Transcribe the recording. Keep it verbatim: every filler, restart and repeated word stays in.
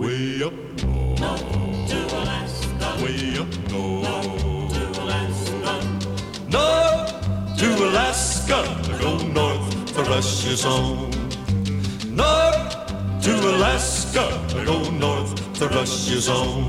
Way up north, north to Alaska. Way up north, north to Alaska. North to Alaska, go north, the rush is on. North to Alaska, go north, the rush is on.